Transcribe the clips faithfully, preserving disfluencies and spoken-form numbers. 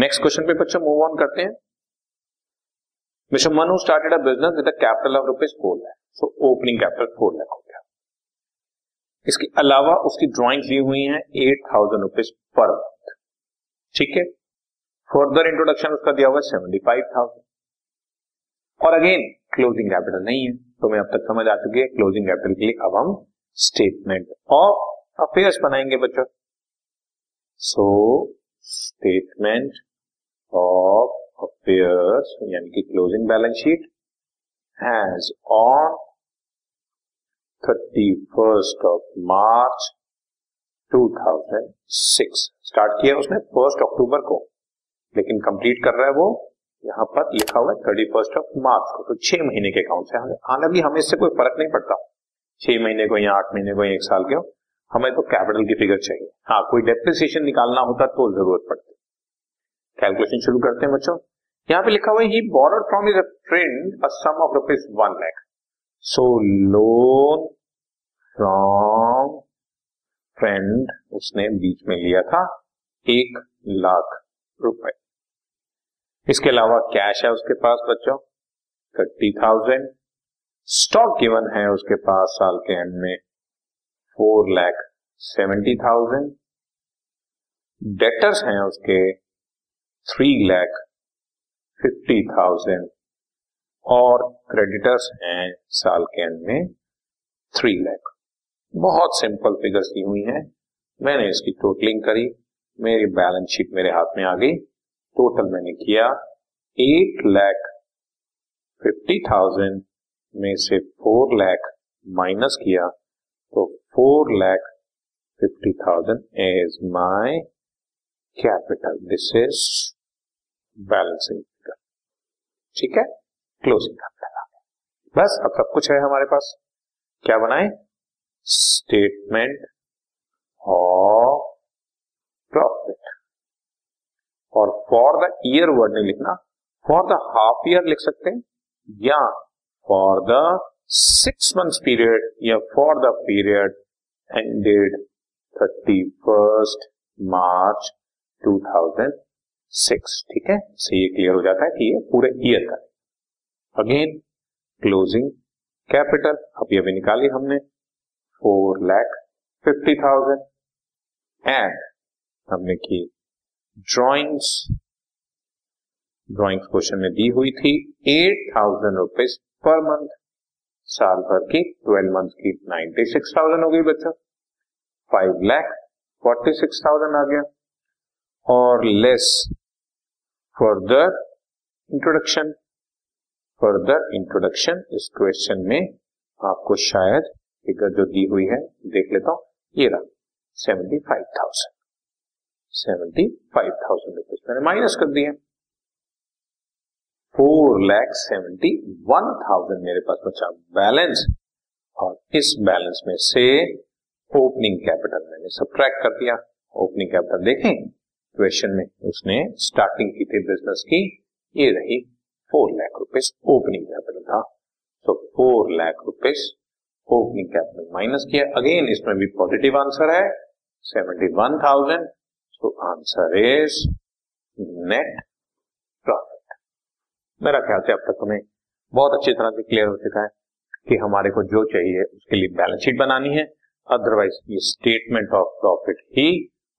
Next question पे बच्चों move on करते हैं. Mister Manu started a business with a capital of rupees four lakh, so opening capital four lakh हो गया. इसके अलावा उसकी ड्राइंग ली हुई है eight thousand rupees per month. ठीक है, फर्दर इंट्रोडक्शन उसका दिया हुआ सेवेंटी फाइव थाउजेंड, और अगेन क्लोजिंग कैपिटल नहीं है, तो मैं अब तक समझ आ चुकी है. क्लोजिंग कैपिटल के लिए अब हम स्टेटमेंट ऑफ अफेयर्स बनाएंगे बच्चों. सो स्टेटमेंट ऑफ अफेयर्स यानी कि closing balance sheet has on thirty first of March two thousand six, start किया उसने फर्स्ट अक्टूबर को, लेकिन कंप्लीट कर रहा है वो यहाँ पर लिखा हुआ है थर्टी फर्स्ट ऑफ मार्च को. तो छह महीने के अकाउंट से हालांकि हमें इससे कोई फर्क नहीं पड़ता, छह महीने को या आठ महीने को या एक साल के हो, हमें तो कैपिटल की फिगर चाहिए. हाँ, कोई डेप्रिसिएशन निकालना होता तो जरूरत पड़ती. कैलकुलेशन शुरू करते हैं बच्चों. यहाँ पे लिखा हुआ है he borrowed from his friend a sum of rupees one lakh, so loan from friend उसने बीच में लिया था एक लाख रुपए. इसके अलावा कैश है उसके पास बच्चों थर्टी थाउजेंड, स्टॉक गिवन है उसके पास साल के एंड में four lakh seventy thousand, debtors हैं उसके थ्री लाख फिफ्टी थाउजेंड, और क्रेडिटर्स हैं साल के एंड में थ्री लाख. बहुत सिंपल फिगर्स दी हुई हैं, मैंने इसकी टोटलिंग करी, मेरी बैलेंस शीट मेरे हाथ में आ गई. टोटल मैंने किया एट लाख फिफ्टी थाउजेंड में से फोर लाख माइनस किया, तो four lakh fifty thousand is my capital. This is balancing figure. ठीक है, क्लोजिंग कैपिटल आ गया. बस अब सब कुछ है हमारे पास. क्या बनाए? Statement of profit. और फॉर द ईयर वर्ड नहीं लिखना, फॉर द हाफ ईयर लिख सकते हैं, या for the six months period, या for the period ended thirty first March two thousand six. ठीक है, इससे ये क्लियर हो जाता है कि ये पूरे ईयर का. अगेन क्लोजिंग कैपिटल अभी अभी निकाली हमने four lakh fifty thousand and हमने की ड्रॉइंग्स ड्रॉइंग्स क्वेश्चन में दी हुई थी eight thousand rupees per month. साल भर की ट्वेल्व मंथ की नाइन्टी सिक्स थाउजेंड हो गई बच्चों, five lakh forty six thousand आ गया, और less further introduction. Further introduction इस क्वेश्चन में आपको शायद फिगर जो दी हुई है देख लेता हूं, ये रहा seventy five thousand seventy five thousand rupees मैंने माइनस कर दिए. Four lakh seventy one thousand मेरे पास बचा बैलेंस, और इस बैलेंस में से ओपनिंग कैपिटल मैंने सब्ट्रैक्ट कर दिया. ओपनिंग कैपिटल देखें क्वेश्चन में, उसने स्टार्टिंग की थी बिजनेस की, ये रही four lakh rupees opening capital था, तो four lakh rupees opening capital minus किया. अगेन इसमें भी पॉजिटिव आंसर है सेवेंटी वन थाउजेंड, तो आंसर इज नेट प्रॉफिट. मेरा ख्याल से अब तक हमें बहुत अच्छी तरह से क्लियर हो चुका है कि हमारे को जो चाहिए उसके लिए बैलेंस शीट बनानी है, अदरवाइज ये स्टेटमेंट ऑफ प्रॉफिट ही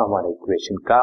हमारे इक्वेशन का